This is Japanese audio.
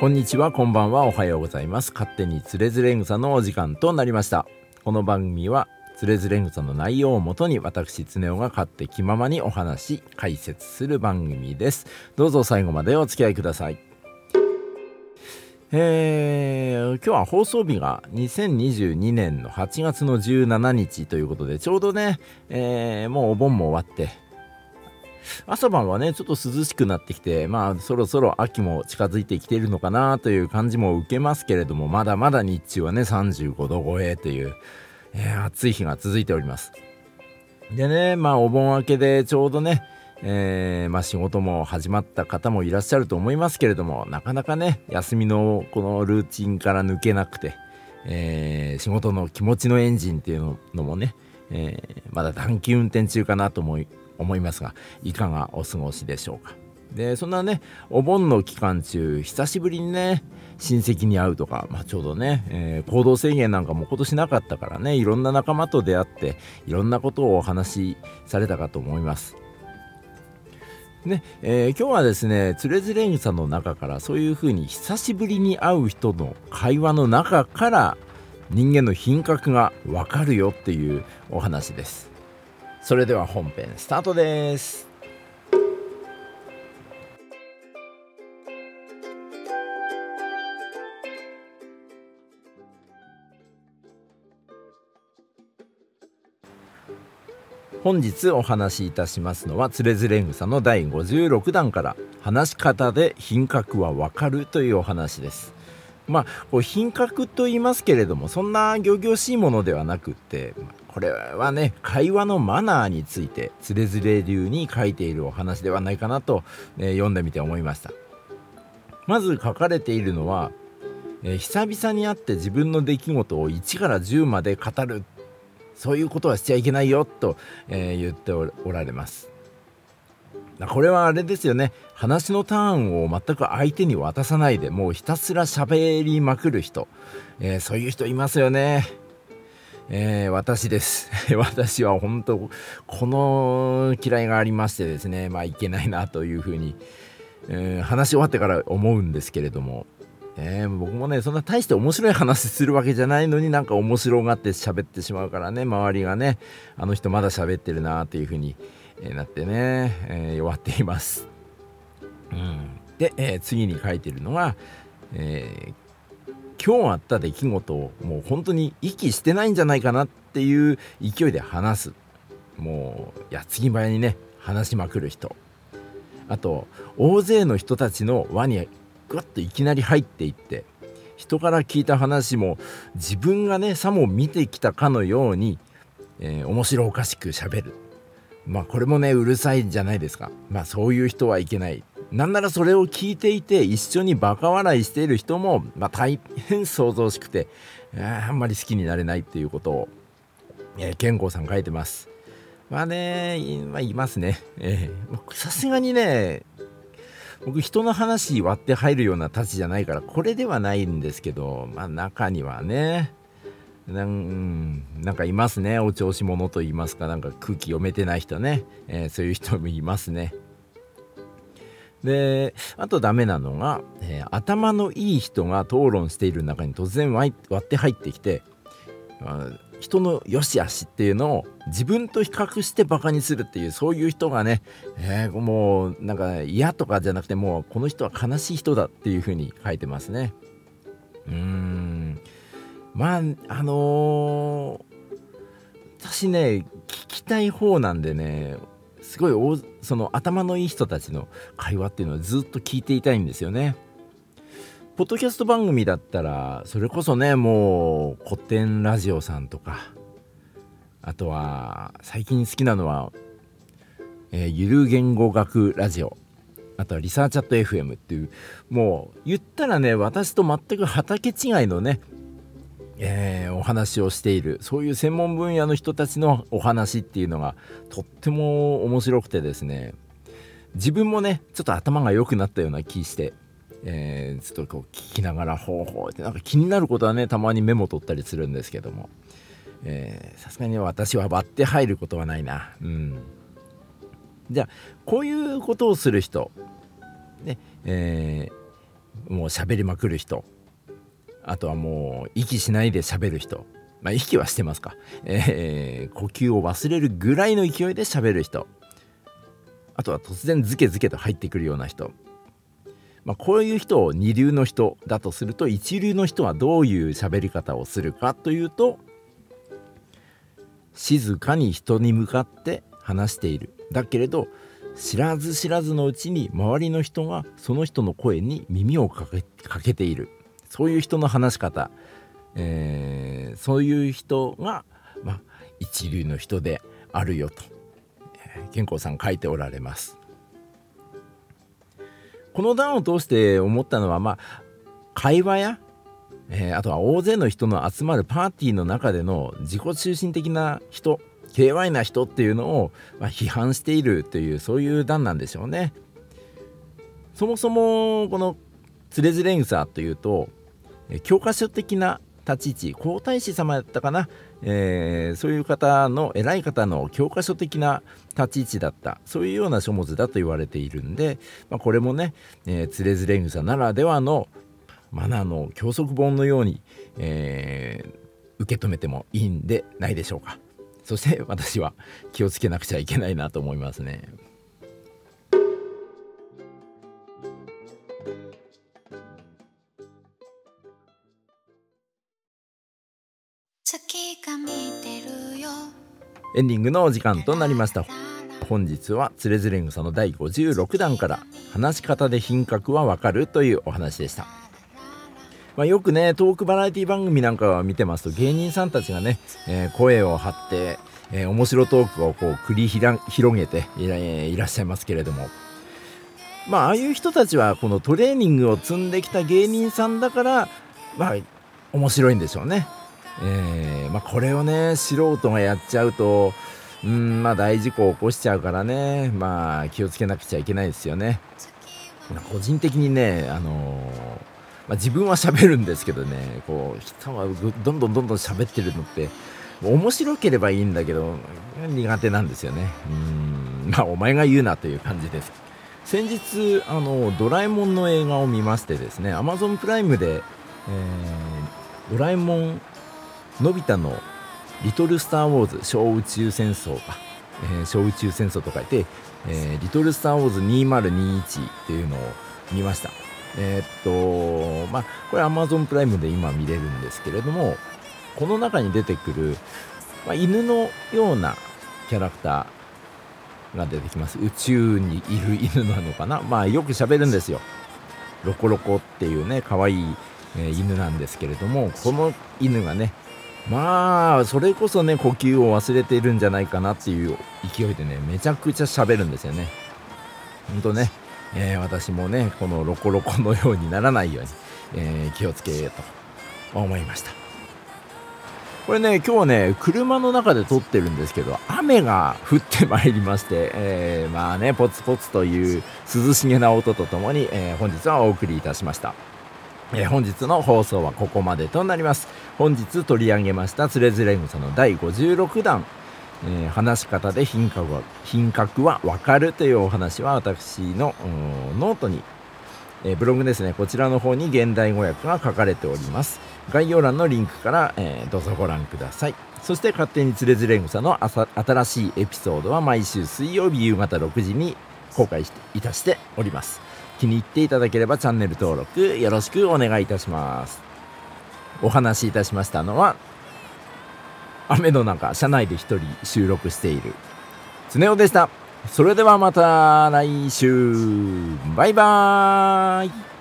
こんにちは、こんばんは、おはようございます。勝手につれづれ草のお時間となりました。この番組はつれづれ草の内容をもとに私つねおが勝手気ままにお話解説する番組です。どうぞ最後までお付き合いください。今日は放送日が2022年の8月の17日ということで、ちょうどね、もうお盆も終わって朝晩はねちょっと涼しくなってきて、そろそろ秋も近づいてきているのかなという感じも受けますけれども、まだまだ日中はね35度超えという、暑い日が続いております。でね、お盆明けでちょうどね、仕事も始まった方もいらっしゃると思いますけれども、なかなかね休みのこのルーチンから抜けなくて、仕事の気持ちのエンジンっていうのもね、まだ短期運転中かなと思いますが、いかがお過ごしでしょうか。でそんなねお盆の期間中、久しぶりにね親戚に会うとか、ちょうどね、行動制限なんかも今年なかったからね、いろんな仲間と出会っていろんなことをお話しされたかと思いますね。今日はですねつれづれ草の中から、そういうふうに久しぶりに会う人の会話の中から人間の品格がわかるよっていうお話です。それでは本編スタートです。本日お話しいたしますのはつれづれ草の第56弾から、話し方で品格はわかるというお話です。こう品格と言いますけれども、そんな仰々しいものではなくって、これはね会話のマナーについてつれづれ流に書いているお話ではないかなと、読んでみて思いました。まず書かれているのは、久々に会って自分の出来事を1から10まで語る、そういうことはしちゃいけないよと、言っておられます。これはあれですよね、話のターンを全く相手に渡さないで、もうひたすら喋りまくる人、そういう人いますよね。私です私は本当この嫌いがありましてですね、いけないなというふうに、話し終わってから思うんですけれども、僕もねそんな大して面白い話するわけじゃないのに、なんか面白がって喋ってしまうからね、周りがねあの人まだ喋ってるなというふうになってね、弱っています。で、次に書いてるのが、今日あった出来事をもう本当に息してないんじゃないかなっていう勢いで話す、もうやつぎ早にね話しまくる人、あと大勢の人たちの輪にグッといきなり入っていって、人から聞いた話も自分がねさも見てきたかのように、面白おかしく喋る。これもねうるさいじゃないですか。そういう人はいけない。なんならそれを聞いていて一緒にバカ笑いしている人も、大変想像しくて、あんまり好きになれないっていうことを、健康さん書いてます。いますね。さすがにね僕人の話割って入るようなたちじゃないからこれではないんですけど、中にはねなんかいますね。お調子者と言いますか、なんか空気読めてない人ね、そういう人もいますね。であとダメなのが、頭のいい人が討論している中に突然割って入ってきて、人の良し悪しっていうのを自分と比較してバカにするっていう、そういう人がね、もうなんか嫌とかじゃなくて、もうこの人は悲しい人だっていうふうに書いてますね。私ね聞きたい方なんでね、すごいその頭のいい人たちの会話っていうのはずっと聞いていたいんですよね。ポッドキャスト番組だったらそれこそね、もう古典ラジオさんとか、あとは最近好きなのは、ゆる言語学ラジオ、あとはリサーチャット FM っていう、もう言ったらね私と全く畑違いのね、お話をしている、そういう専門分野の人たちのお話っていうのがとっても面白くてですね、自分もねちょっと頭が良くなったような気して、ちょっとこう聞きながらほうってなんか気になることはねたまにメモ取ったりするんですけども、さすがに私は割って入ることはないな。じゃあこういうことをする人で、もう喋りまくる人、あとはもう息しないで喋る人、まあ息はしてますか、呼吸を忘れるぐらいの勢いで喋る人、あとは突然ズケズケと入ってくるような人、まあ、こういう人を二流の人だとすると、一流の人はどういう喋り方をするかというと、静かに人に向かって話している。だけれど知らず知らずのうちに周りの人がその人の声に耳をかけている。そういう人の話し方、そういう人が、まあ、一流の人であるよと、健康さん書いておられます。この段を通して思ったのは、まあ、会話や、あとは大勢の人の集まるパーティーの中での自己中心的な人、KY な人っていうのを、まあ、批判しているという、そういう段なんでしょうね。そもそもこの徒然草というと、教科書的な立ち位置、皇太子様だったかな、そういう方の偉い方の教科書的な立ち位置だった、そういうような書物だと言われているんで、まあ、これもね、徒然草ならではのマナーの教則本のように、受け止めてもいいんでないでしょうか。そして私は気をつけなくちゃいけないなと思いますね。月が見てるよ。エンディングのお時間となりました。本日は徒然草の第56弾から、話し方で品格はわかるというお話でした。まあ、よくね、トークバラエティ番組なんかを見てますと、芸人さんたちがね、声を張って、面白トークをこう繰り広げていらっしゃいますけれども、まあ、ああいう人たちはこのトレーニングを積んできた芸人さんだから、まあ、面白いんでしょうね。まあ、これをね、素人がやっちゃうと、まあ、大事故を起こしちゃうからね、まあ、気をつけなくちゃいけないですよね。個人的にね、まあ、自分は喋るんですけどね、こう人がどんどん喋ってるのって面白ければいいんだけど苦手なんですよね。まあお前が言うなという感じです。先日ドラえもんの映画を見ましてですね、 Amazon プライムで、ドラえもんのび太のリトルスターウォーズ小宇宙戦争か、小宇宙戦争と書いて、リトルスターウォーズ2021っていうのを見ました。まあ、これ Amazon プライムで今見れるんですけれども、この中に出てくる、まあ、犬のようなキャラクターが出てきます。宇宙にいる犬なのかな、まあ、よく喋るんですよ。ロコロコっていうね、可愛い、犬なんですけれども、この犬がね、まあそれこそね、呼吸を忘れているんじゃないかなっていう勢いでね、めちゃくちゃ喋るんですよね。ほんとね、私もね、このロコロコのようにならないように、気をつけようと思いました。これね、今日はね、車の中で撮ってるんですけど、雨が降ってまいりまして、まあね、ポツポツという涼しげな音とともに、本日はお送りいたしました。本日の放送はここまでとなります。本日取り上げました徒然草の第56弾、話し方で品格はわかるというお話は、私のノートに、ブログですね、こちらの方に現代語訳が書かれております。概要欄のリンクから、どうぞご覧ください。そして勝手に徒然草の新しいエピソードは毎週水曜日夕方6時に公開いたしております。気に入っていただければチャンネル登録よろしくお願いいたします。お話しいたしましたのは、雨の中、車内で一人収録しているつねおでした。それではまた来週。バイバーイ。